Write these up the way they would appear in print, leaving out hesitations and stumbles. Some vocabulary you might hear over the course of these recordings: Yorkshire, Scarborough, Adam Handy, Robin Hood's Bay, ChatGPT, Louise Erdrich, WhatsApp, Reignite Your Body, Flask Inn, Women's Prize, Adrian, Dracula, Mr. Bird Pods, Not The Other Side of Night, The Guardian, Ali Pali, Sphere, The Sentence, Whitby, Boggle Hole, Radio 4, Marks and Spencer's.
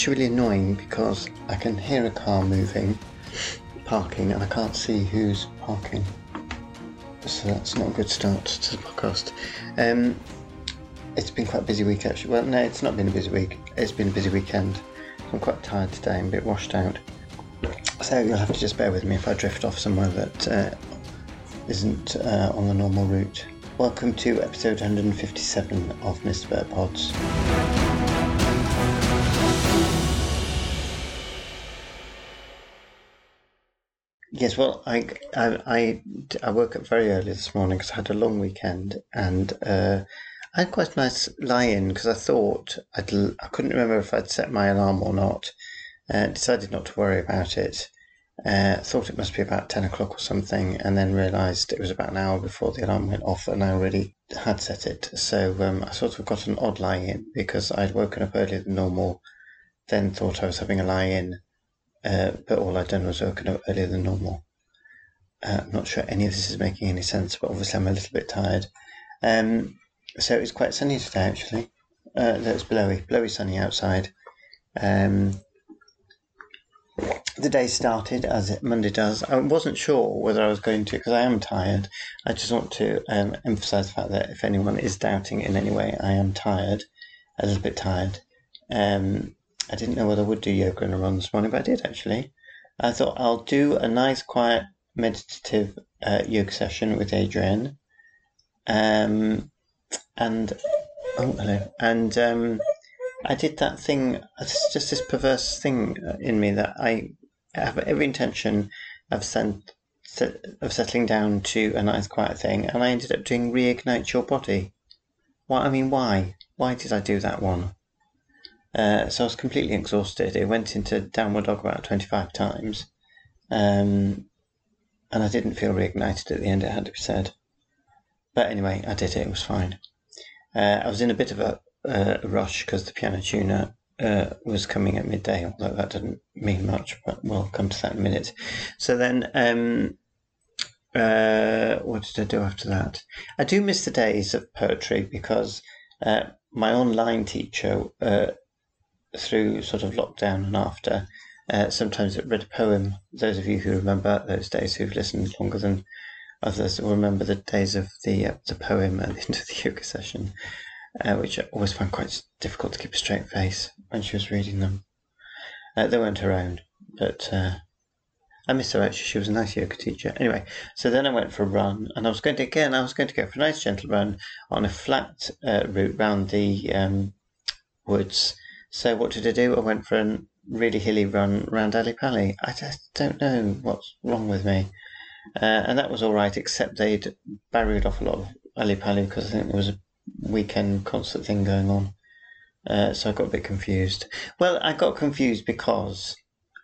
It's really annoying because I can hear a car moving, parking, and I can't see who's parking. So that's not a good start to the podcast. It's been quite a busy week, actually. Well, no, it's not been a busy week. It's been a busy weekend. So I'm quite tired today and a bit washed out. So you'll have to just bear with me if I drift off somewhere that isn't on the normal route. Welcome to episode 157 of Mr. Bird Pods. Yes, well, I woke up very early this morning because I had a long weekend, and I had quite a nice lie-in because I thought I couldn't remember if I'd set my alarm or not. Decided not to worry about it. Thought it must be about 10 o'clock or something, and then realised it was about an hour before the alarm went off and I already had set it. So I sort of got an odd lie-in because I'd woken up earlier than normal, then thought I was having a lie-in, but all I'd done was woken up earlier than normal. I'm not sure any of this is making any sense, but obviously I'm a little bit tired. So it's quite sunny today, actually. It's blowy sunny outside. The day started as Monday does. I wasn't sure whether I was going to, because I am tired. I just want to emphasise the fact that if anyone is doubting in any way, I am tired, a little bit tired. I didn't know whether I would do yoga and a run this morning, but I did actually. I thought I'll do a nice, quiet, meditative yoga session with Adrian. I did that thing. It's just this perverse thing in me that I have every intention of settling down to a nice quiet thing, and I ended up doing Reignite Your Body. Why? Why did I do that one? So I was completely exhausted. It went into downward dog about 25 times, and I didn't feel reignited at the end, it had to be said. But anyway, I did it. It was fine. I was in a bit of a rush because the piano tuner was coming at midday, although that didn't mean much, but we'll come to that in a minute. So then what did I do after that? I do miss the days of poetry because my online teacher through sort of lockdown and after sometimes read a poem. Those of you who remember those days, who've listened longer than others, will remember the days of the poem at the end of the yoga session. Which I always found quite difficult to keep a straight face when she was reading them. They weren't her own, but I miss her actually. She was a nice yoga teacher. Anyway, so then I went for a run, and I was going to go for a nice gentle run on a flat route round the woods. So what did I do? I went for a really hilly run round Ali Pali. I just don't know what's wrong with me. And that was all right, except they'd barriered off a lot of Ali Pali because I think there was a weekend concert thing going on, so I got a bit confused. Well, I got confused because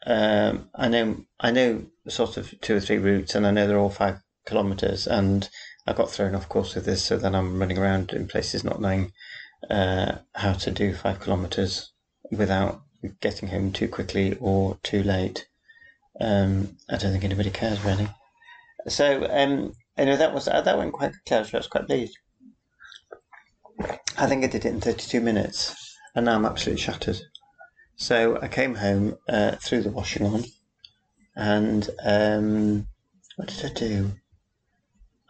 I know sort of 2 or 3 routes, and I know they're all 5 kilometres, and I got thrown off course with this, so then I'm running around in places not knowing how to do 5 kilometres without getting home too quickly or too late. I don't think anybody cares really. So anyway, that went quite close. I was quite pleased. I think I did it in 32 minutes, and now I'm absolutely shattered. So I came home, threw the washing on, and what did I do?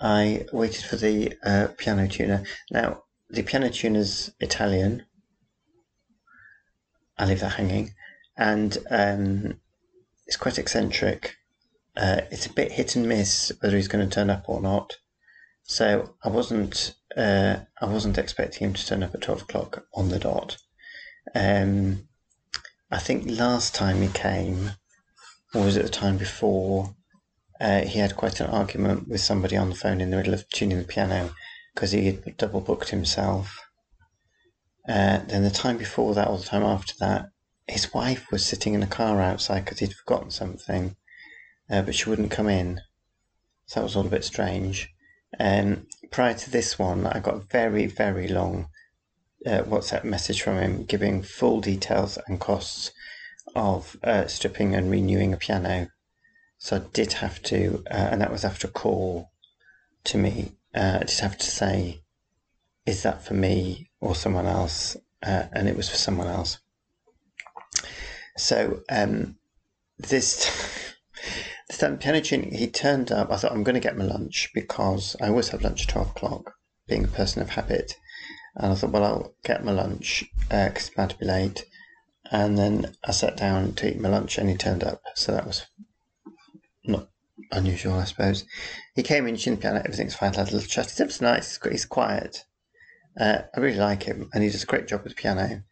I waited for the piano tuner. Now, the piano tuner's Italian. I'll leave that hanging. And it's quite eccentric. It's a bit hit and miss whether he's going to turn up or not. So I wasn't expecting him to turn up at 12 o'clock on the dot. I think last time he came, or was it the time before, he had quite an argument with somebody on the phone in the middle of tuning the piano because he had double booked himself. Then the time before that, or the time after that, his wife was sitting in a car outside because he'd forgotten something, but she wouldn't come in. So that was all a bit strange. Prior to this one, I got a very, very long WhatsApp message from him giving full details and costs of stripping and renewing a piano. So I did have to, and that was after a call to me, I did have to say, is that for me or someone else? And it was for someone else. So this piano tuning, he turned up. I thought, I'm going to get my lunch because I always have lunch at 12 o'clock, being a person of habit. And I thought, well, I'll get my lunch because I'm about to be late. And then I sat down to eat my lunch and he turned up. So that was not unusual, I suppose. He came in, tuned the piano, everything's fine. I had a little chat. He's absolutely nice. He's quiet. I really like him. And he does a great job with the piano.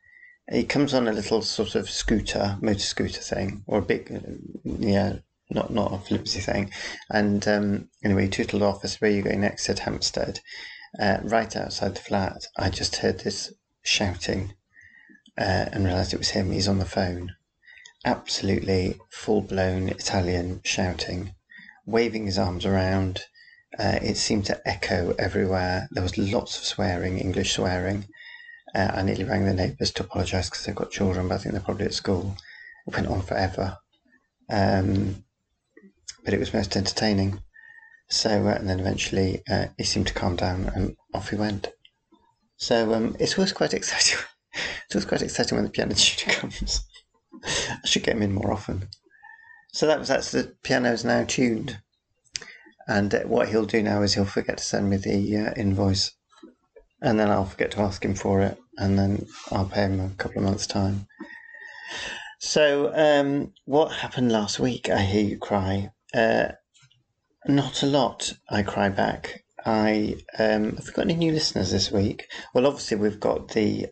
He comes on a little sort of scooter, motor scooter thing, or a big, not a flimsy thing. And anyway, he tootled off. I said, where are you going next? Said Hampstead. Right outside the flat, I just heard this shouting and realised it was him. He's on the phone. Absolutely full-blown Italian shouting, waving his arms around. It seemed to echo everywhere. There was lots of swearing, English swearing. I nearly rang the neighbours to apologise because they've got children, but I think they're probably at school. It went on forever. But it was most entertaining. So, and then eventually he seemed to calm down and off he went. So it's always quite exciting. It's always quite exciting when the piano tuner comes. I should get him in more often. So that's the piano's now tuned. And what he'll do now is he'll forget to send me the invoice. And then I'll forget to ask him for it. And then I'll pay him a couple of months' time. So what happened last week? I hear you cry. Not a lot, I cry back. Have we got any new listeners this week? Well, obviously we've got the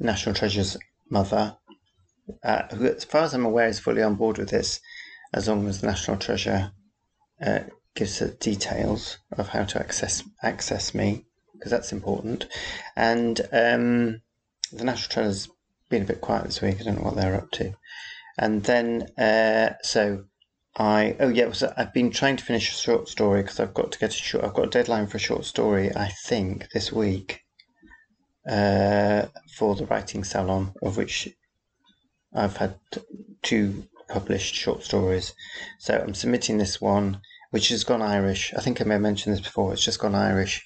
National Treasure's mother, who, as far as I'm aware, is fully on board with this, as long as the National Treasure gives the details of how to access me, because that's important. And the National Treasure's been a bit quiet this week. I don't know what they're up to. And then, I've been trying to finish a short story because I've got a deadline for a short story, I think, this week for the Writing Salon, of which I've had 2 published short stories. So I'm submitting this one, which has gone Irish. I think I may have mentioned this before. It's just gone Irish,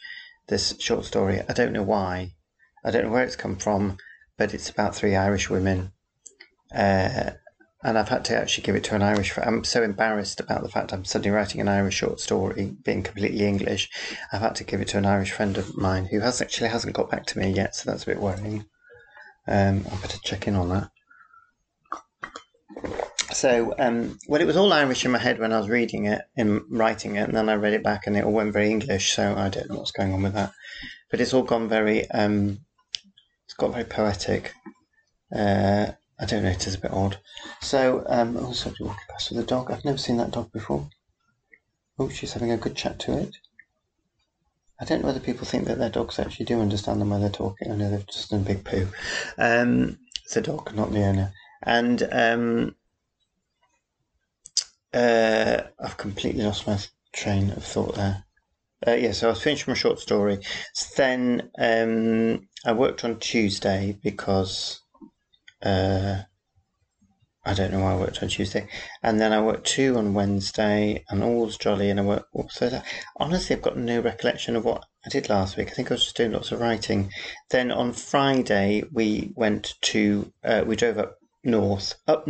this short story. I don't know why. I don't know where it's come from, but it's about 3 Irish women. And I've had to actually give it to an Irish... I'm so embarrassed about the fact I'm suddenly writing an Irish short story, being completely English. I've had to give it to an Irish friend of mine who hasn't got back to me yet, so that's a bit worrying. I better check in on that. So, it was all Irish in my head when I was writing it, and then I read it back and it all went very English, so I don't know what's going on with that. But it's all gone very... it's got very poetic... I don't know, it is a bit odd. So, also I've been walking past with a dog. I've never seen that dog before. Oh, she's having a good chat to it. I don't know whether people think that their dogs actually do understand them when they're talking. I know they've just done a big poo. It's the dog, not the owner. And I've completely lost my train of thought there. So I was finishing my short story. So then I worked on Tuesday because... I don't know why I worked on Tuesday. And then I worked 2 on Wednesday, and all's jolly, and I worked all Thursday. Honestly, I've got no recollection of what I did last week. I think I was just doing lots of writing. Then on Friday, we drove up north. I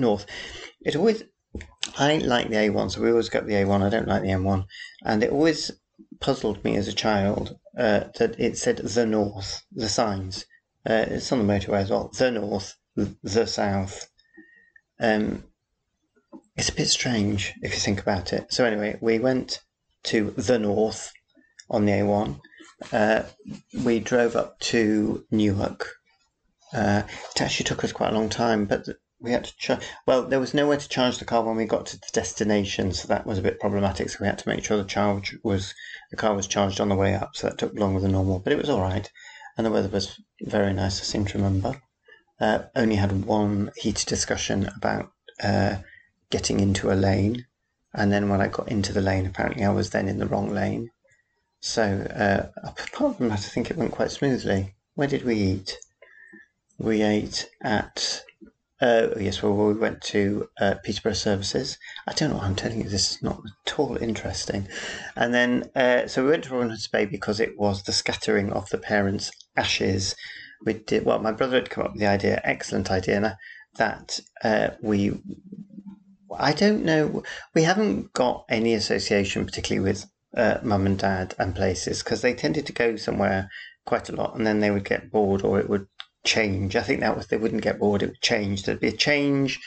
like the A1, so we always got the A1. I don't like the M1. And it always puzzled me as a child that it said the north, the signs. It's on the motorway as well, the north. The south. It's a bit strange if you think about it. So anyway, we went to the north on the A1. We drove up to Newark. It actually took us quite a long time, but we had to there was nowhere to charge the car when we got to the destination, so that was a bit problematic. So we had to make sure the car was charged on the way up, so that took longer than normal, but it was all right. And the weather was very nice, I seem to remember. Only had one heated discussion about getting into a lane, and then when I got into the lane, apparently I was then in the wrong lane. So apart from that, I think it went quite smoothly. Where did we eat? We ate at... we went to Peterborough Services. I don't know what I'm telling you. This is not at all interesting. And then, so we went to Robin Hood's Bay because it was the scattering of the parents' ashes. We did. Well, my brother had come up with the idea, excellent idea, and that I don't know, we haven't got any association particularly with mum and dad and places, because they tended to go somewhere quite a lot and then they would get bored, or it would change. I think that was, they wouldn't get bored, it would change. There'd be a change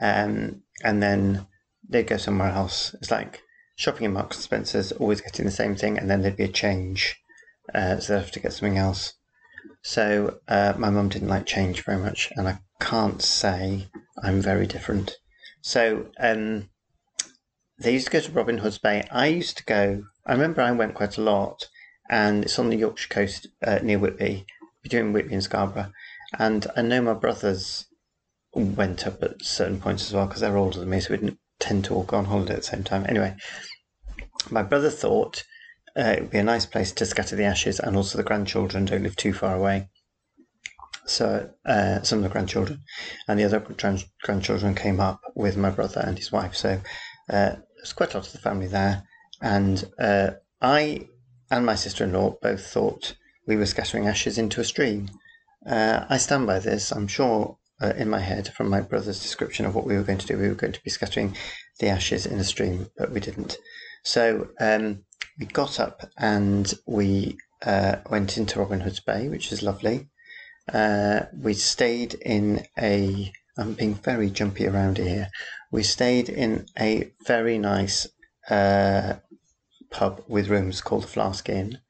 and then they'd go somewhere else. It's like shopping in Marks and Spencer's, always getting the same thing, and then there'd be a change. So they'd have to get something else. So my mum didn't like change very much, and I can't say I'm very different. So they used to go to Robin Hood's Bay. I used to go, I remember I went quite a lot, and it's on the Yorkshire coast near Whitby, between Whitby and Scarborough. And I know my brothers went up at certain points as well, because they're older than me, so we didn't tend to all go on holiday at the same time. Anyway, my brother thought it would be a nice place to scatter the ashes, and also the grandchildren don't live too far away. So some of the grandchildren and the other grandchildren came up with my brother and his wife. So there's quite a lot of the family there. And I and my sister-in-law both thought we were scattering ashes into a stream. I stand by this. I'm sure in my head, from my brother's description of what we were going to do, we were going to be scattering the ashes in a stream, but we didn't. So we got up and we went into Robin Hood's Bay, which is lovely. We stayed in a, I'm being very jumpy around here, we stayed in a very nice pub with rooms called the Flask Inn,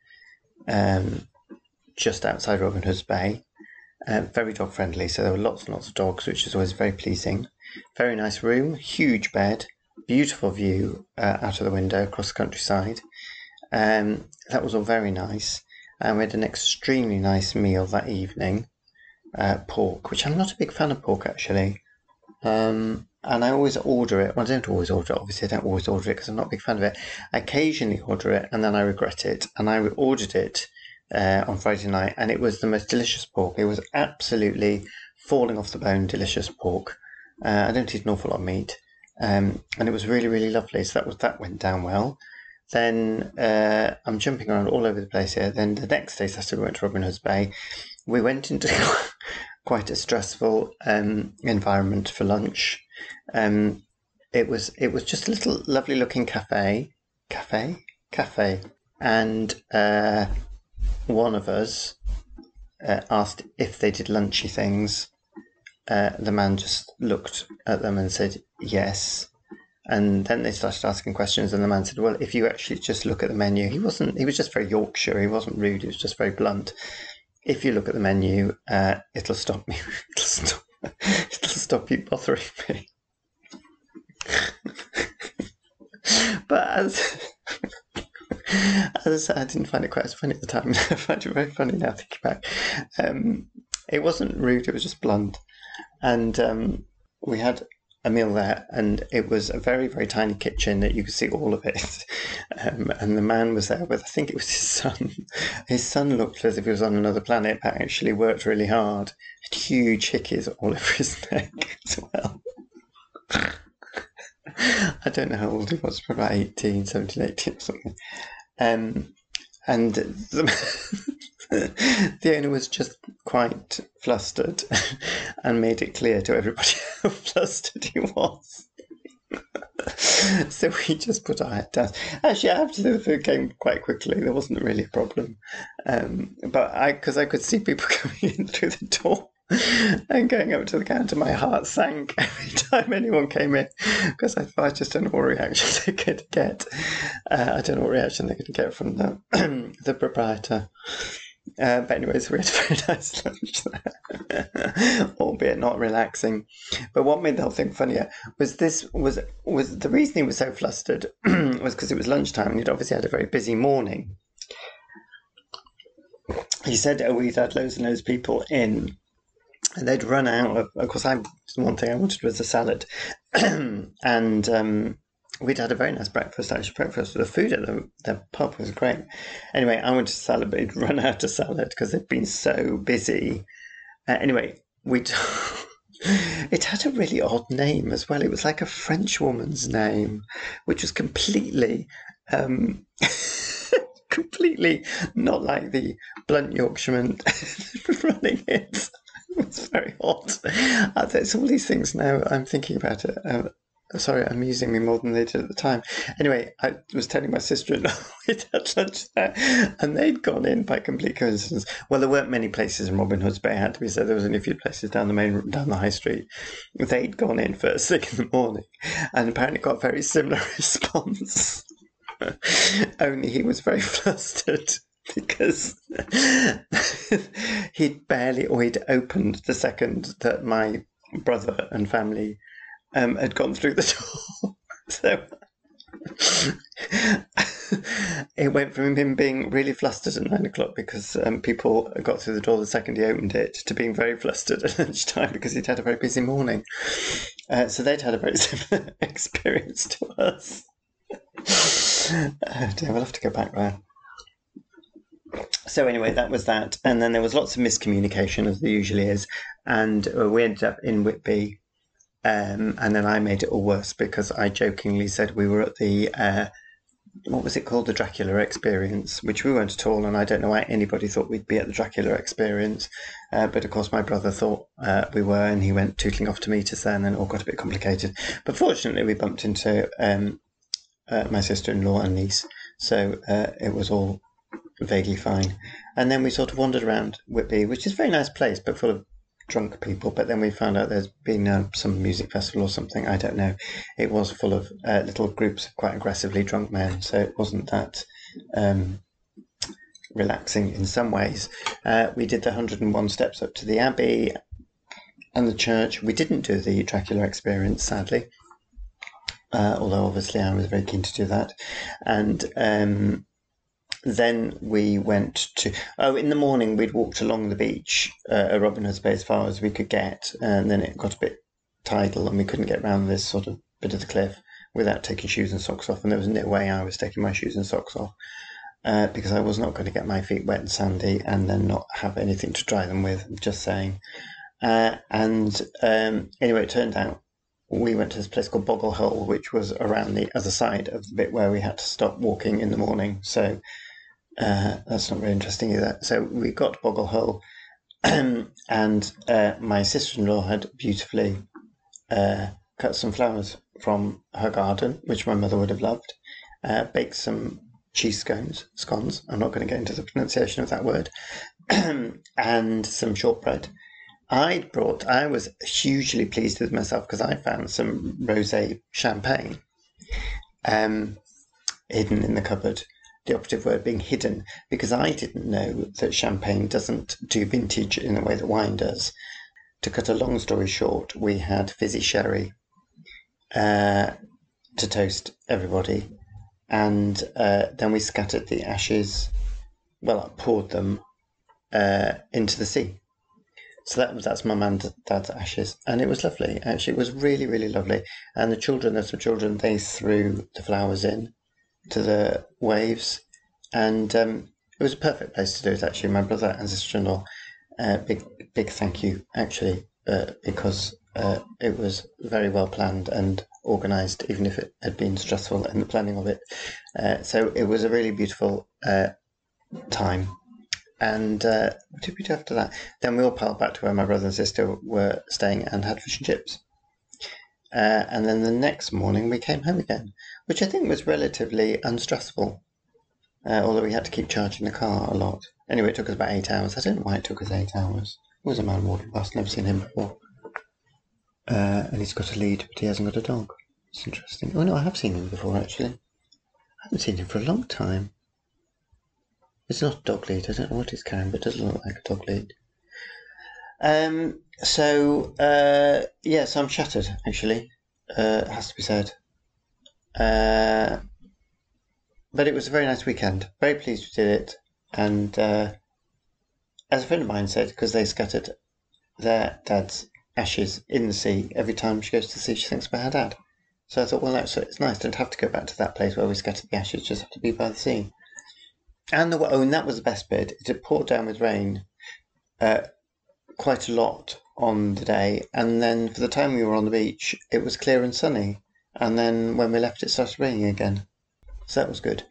just outside Robin Hood's Bay. Very dog friendly, so there were lots and lots of dogs, which is always very pleasing. Very nice room, huge bed, beautiful view out of the window across the countryside. That was all very nice, and we had an extremely nice meal that evening. Pork, which I'm not a big fan of pork actually, and I always order it. Well, I don't always order it, obviously. I don't always order it because I'm not a big fan of it. I occasionally order it and then I regret it, and I ordered it on Friday night, and it was the most delicious pork. It was absolutely falling off the bone delicious pork. I don't eat an awful lot of meat, and it was really, really lovely. So that went down well. Then I'm jumping around all over the place here. Then the next day, Saturday, we went to Robin Hood's Bay. We went into quite a stressful environment for lunch. It was just a little lovely looking cafe, and one of us asked if they did lunchy things. The man just looked at them and said yes, and then they started asking questions, and the man said, well, if you actually just look at the menu, he was just very Yorkshire, he wasn't rude, he was just very blunt. If you look at the menu, it'll stop you bothering me. But as I said, I didn't find it quite as funny at the time. I find it very funny now, thinking back. It wasn't rude, it was just blunt. And we had a meal there, and it was a very, very tiny kitchen that you could see all of it. And the man was there with, I think it was his son. His son looked as if he was on another planet, but actually worked really hard. Had huge hickeys all over his neck as well. I don't know how old he was, probably about 17, 18 or something. And the owner was just quite flustered and made it clear to everybody how flustered he was. So we just put our head down. Actually, I have to say the food came quite quickly. There wasn't really a problem. But I could see people coming in through the door and going up to the counter, my heart sank every time anyone came in, because I thought, I just don't know what reaction they could get. I don't know what reaction they could get from the proprietor. But anyways, we had a very nice lunch there, albeit not relaxing. But what made the whole thing funnier was this was the reason he was so flustered was because it was lunchtime and he'd obviously had a very busy morning. He said, oh, we'd had loads and loads of people in. And they'd run out of course, one thing I wanted was a salad. And we'd had a very nice breakfast, actually. The food at the pub was great. Anyway, I wanted a salad, but he'd run out of salad because they'd been so busy. Anyway, it had a really odd name as well. It was like a French woman's name, which was completely... completely not like the blunt Yorkshireman running it. It's very hot. There's all these things now I'm thinking about it. Sorry, I'm using me more than they did at the time. Anyway, I was telling my sister-in-law we'd had lunch there, and they'd gone in by complete coincidence. Well, there weren't many places in Robin Hood's Bay, it had to be said. There was only a few places down the high street. They'd gone in first thing in the morning, and apparently got a very similar response. Only he was very flustered, because he'd opened the second that my brother and family had gone through the door. So it went from him being really flustered at 9 o'clock because people got through the door the second he opened it, to being very flustered at lunchtime because he'd had a very busy morning. So they'd had a very similar experience to us. Oh dear, we'll have to go back there. So anyway, that was that. And then there was lots of miscommunication, as there usually is. And we ended up in Whitby. And then I made it all worse because I jokingly said we were at the, what was it called? The Dracula Experience, which we weren't at all. And I don't know why anybody thought we'd be at the Dracula Experience. But of course, my brother thought we were, and he went tootling off to meet us there, and then it all got a bit complicated. But fortunately, we bumped into my sister-in-law and niece. So it was all vaguely fine. And then we sort of wandered around Whitby, which is a very nice place, but full of drunk people. But then we found out there's been some music festival or something, I don't know. It was full of little groups of quite aggressively drunk men, so it wasn't that relaxing in some ways. We did the 101 steps up to the Abbey and the church. We didn't do the Dracula Experience, sadly, although obviously I was very keen to do that. And then we went to... Oh, in the morning, we'd walked along the beach at Robin Hood's Bay as far as we could get, and then it got a bit tidal, and we couldn't get round this sort of bit of the cliff without taking shoes and socks off, and there was no way I was taking my shoes and socks off because I was not going to get my feet wet and sandy and then not have anything to dry them with, just saying. Anyway, it turned out we went to this place called Boggle Hole, which was around the other side of the bit where we had to stop walking in the morning, so... that's not very interesting either. So we got Boggle Hole, and my sister-in-law had beautifully cut some flowers from her garden, which my mother would have loved, baked some cheese scones, I'm not going to get into the pronunciation of that word, and some shortbread. I was hugely pleased with myself because I found some rosé champagne hidden in the cupboard. The operative word being hidden, because I didn't know that champagne doesn't do vintage in the way that wine does. To cut a long story short, we had fizzy sherry to toast everybody, and then we scattered the ashes, well, I poured them into the sea. So that's Mum and Dad's ashes, and it was lovely. Actually, it was really, really lovely. And the children, there's some children, they threw the flowers in to the waves, and it was a perfect place to do it, actually. My brother and sister-in-law, big thank you, actually, because it was very well planned and organised, even if it had been stressful in the planning of it. So it was a really beautiful time. And what did we do after that? Then we all piled back to where my brother and sister were staying and had fish and chips. And then the next morning we came home again, which I think was relatively unstressful, although we had to keep charging the car a lot. Anyway, it took us about 8 hours. I don't know why it took us 8 hours. It was a man walking past, never seen him before. And he's got a lead, but he hasn't got a dog. It's interesting. Oh, no, I have seen him before, actually. I haven't seen him for a long time. It's not a dog lead. I don't know what he's carrying, but it doesn't look like a dog lead. So I'm shattered, actually. It has to be said. But it was a very nice weekend. Very pleased we did it. And as a friend of mine said, because they scattered their dad's ashes in the sea, every time she goes to the sea she thinks about her dad. So I thought, well, that's it's nice. Don't have to go back to that place where we scattered the ashes. Just have to be by the sea. And that was the best bit. It had poured down with rain quite a lot on the day. And then for the time we were on the beach, it was clear and sunny. And then when we left, it started raining again. So that was good.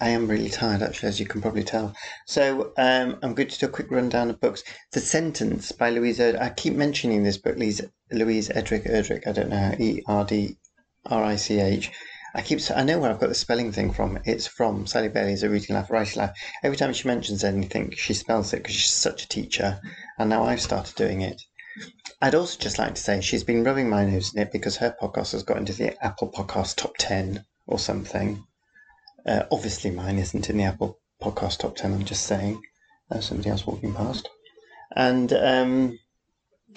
I am really tired, actually, as you can probably tell. So I'm going to do a quick rundown of books. The Sentence by Louise Erdrich. I keep mentioning this book, Louise Erdrich. I don't know how, E-R-D-R-I-C-H. I know where I've got the spelling thing from. It's from Sally Bailey's A Reading Laugh, Writing Laugh. Every time she mentions anything, she spells it because she's such a teacher. And now I've started doing it. I'd also just like to say she's been rubbing my nose in it because her podcast has got into the Apple Podcast Top 10 or something. Obviously mine isn't in the Apple Podcast Top 10, I'm just saying. There's somebody else walking past. And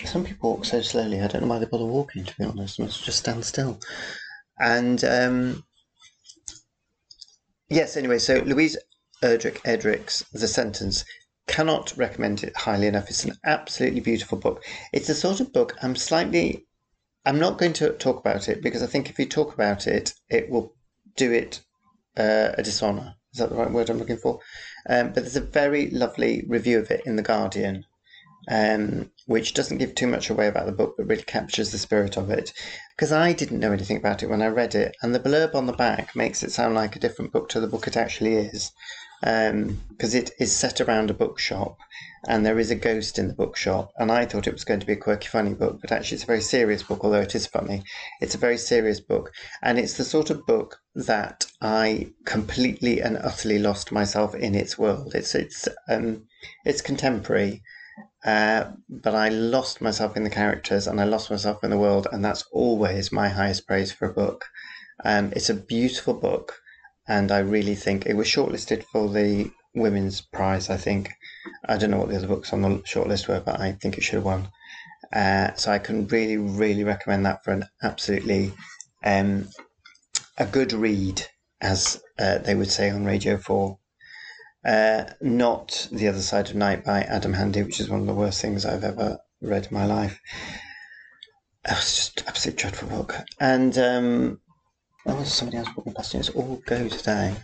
some people walk so slowly, I don't know why they bother walking, to be honest. I must just stand still. And, yes, anyway, so Louise Erdrich's The Sentence. Cannot recommend it highly enough. It's an absolutely beautiful book. It's the sort of book I'm not going to talk about it because I think if you talk about it, it will do it a dishonour. Is that the right word I'm looking for? But there's a very lovely review of it in The Guardian, which doesn't give too much away about the book, but really captures the spirit of it. Because I didn't know anything about it when I read it, and the blurb on the back makes it sound like a different book to the book it actually is. Because it is set around a bookshop, and there is a ghost in the bookshop, and I thought it was going to be a quirky, funny book, but actually it's a very serious book, although it is funny. It's a very serious book, and it's the sort of book that I completely and utterly lost myself in its world. It's contemporary, but I lost myself in the characters, and I lost myself in the world, and that's always my highest praise for a book. It's a beautiful book. And I really think it was shortlisted for the Women's Prize, I think. I don't know what the other books on the shortlist were, but I think it should have won. So I can really, really recommend that for an absolutely a good read, as they would say on Radio 4. Not The Other Side of Night by Adam Handy, which is one of the worst things I've ever read in my life. It was just an absolutely dreadful book. And... oh, there's somebody else walking past me. It's all go today.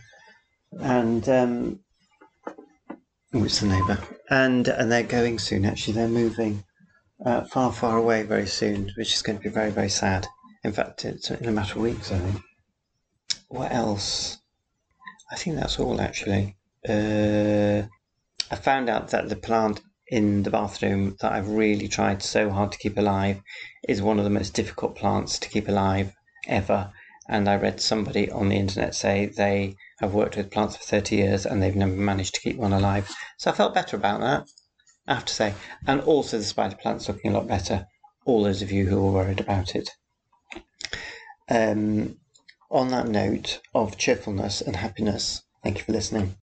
And, it's the neighbour. And they're going soon, actually. They're moving far, far away very soon, which is going to be very, very sad. In fact, it's in a matter of weeks, I think. What else? I think that's all, actually. I found out that the plant in the bathroom that I've really tried so hard to keep alive is one of the most difficult plants to keep alive ever. And I read somebody on the internet say they have worked with plants for 30 years and they've never managed to keep one alive. So I felt better about that, I have to say. And also the spider plant's looking a lot better. All those of you who were worried about it. On that note of cheerfulness and happiness, thank you for listening.